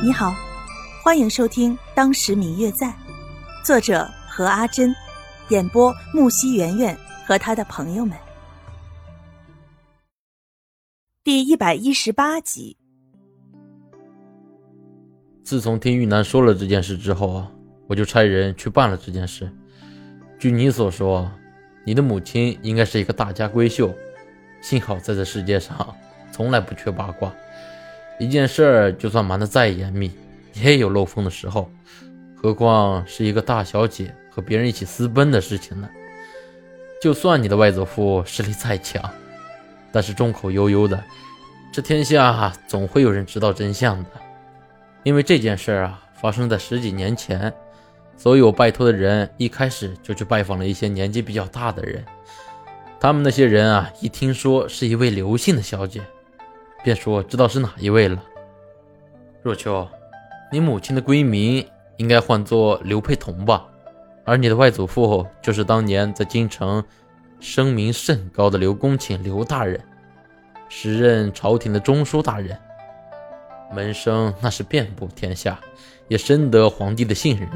你好，欢迎收听《当时明月在》，作者何阿珍，演播木西圆圆和他的朋友们。第118集。自从听玉楠说了这件事之后啊，我就差人去办了这件事。据你所说，你的母亲应该是一个大家闺秀，幸好在这世界上从来不缺八卦，一件事儿就算瞒得再严密，也有漏风的时候，何况是一个大小姐和别人一起私奔的事情呢？就算你的外祖父实力再强，但是众口悠悠的，这天下总会有人知道真相的。因为这件事啊，发生在十几年前，所以我拜托的人一开始就去拜访了一些年纪比较大的人。他们那些人啊，一听说是一位刘姓的小姐，便说知道是哪一位了。若秋，你母亲的闺名应该唤作刘佩彤吧，而你的外祖父就是当年在京城声名甚高的刘公瑾刘大人，时任朝廷的中书大人，门生那是遍布天下，也深得皇帝的信任。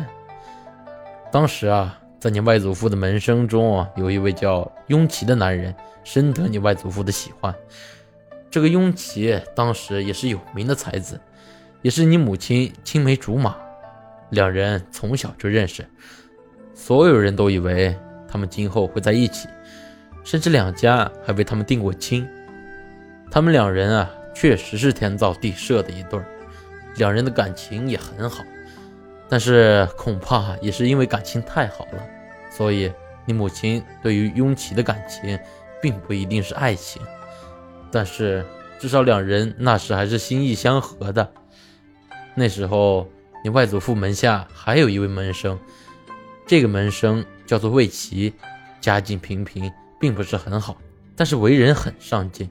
当时啊，在你外祖父的门生中啊，有一位叫雍奇的男人，深得你外祖父的喜欢。这个雍奇当时也是有名的才子，也是你母亲青梅竹马，两人从小就认识，所有人都以为他们今后会在一起，甚至两家还为他们定过亲。他们两人啊，确实是天造地设的一对，两人的感情也很好，但是恐怕也是因为感情太好了，所以你母亲对于雍奇的感情并不一定是爱情，但是至少两人那时还是心意相合的。那时候你外祖父门下还有一位门生，这个门生叫做魏琪，家境平平，并不是很好，但是为人很上进，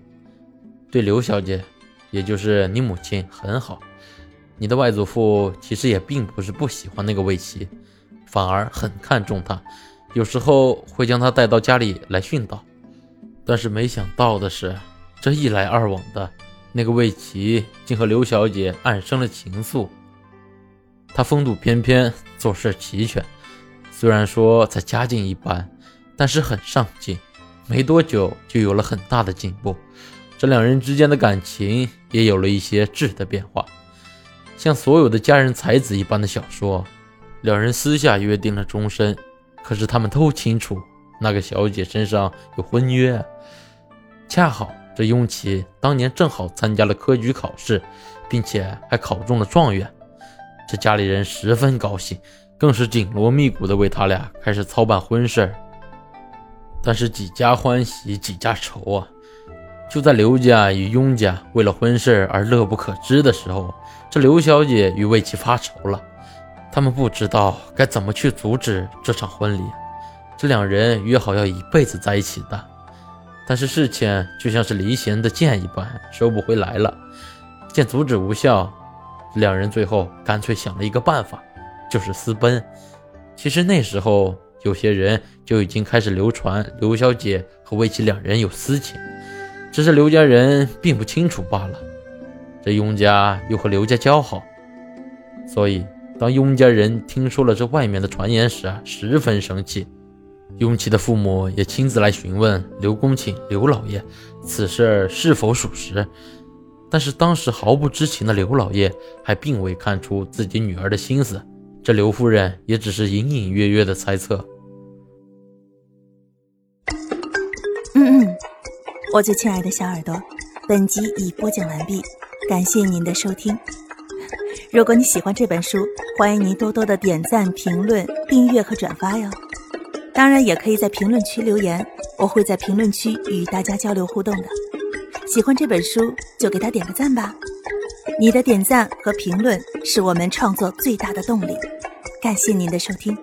对刘小姐，也就是你母亲很好。你的外祖父其实也并不是不喜欢那个魏琪，反而很看重他，有时候会将他带到家里来训导。但是没想到的是，这一来二往的，那个魏琪竟和刘小姐暗生了情愫。他风度翩翩，做事齐全，虽然说在家境一般，但是很上进，没多久就有了很大的进步。这两人之间的感情也有了一些质的变化。像所有的佳人才子一般的小说，两人私下约定了终身，可是他们都清楚那个小姐身上有婚约。恰好这雍奇当年正好参加了科举考试，并且还考中了状元，这家里人十分高兴，更是紧锣密鼓地为他俩开始操办婚事。但是几家欢喜几家愁啊，就在刘家与雍家为了婚事而乐不可支的时候，这刘小姐与魏琪发愁了，他们不知道该怎么去阻止这场婚礼。这两人约好要一辈子在一起的，但是事情就像是离弦的箭一般，收不回来了。见阻止无效，两人最后干脆想了一个办法，就是私奔。其实那时候有些人就已经开始流传刘小姐和魏琪两人有私情，只是刘家人并不清楚罢了。这雍家又和刘家交好，所以当雍家人听说了这外面的传言时啊，十分生气。雍奇的父母也亲自来询问刘公瑾刘老爷此事是否属实，但是当时毫不知情的刘老爷还并未看出自己女儿的心思，这刘夫人也只是隐隐约约的猜测。我最亲爱的小耳朵，本集已播讲完毕，感谢您的收听。如果你喜欢这本书，欢迎您多多的点赞、评论、订阅和转发哟。当然也可以在评论区留言，我会在评论区与大家交流互动的。喜欢这本书就给它点个赞吧，你的点赞和评论是我们创作最大的动力。感谢您的收听。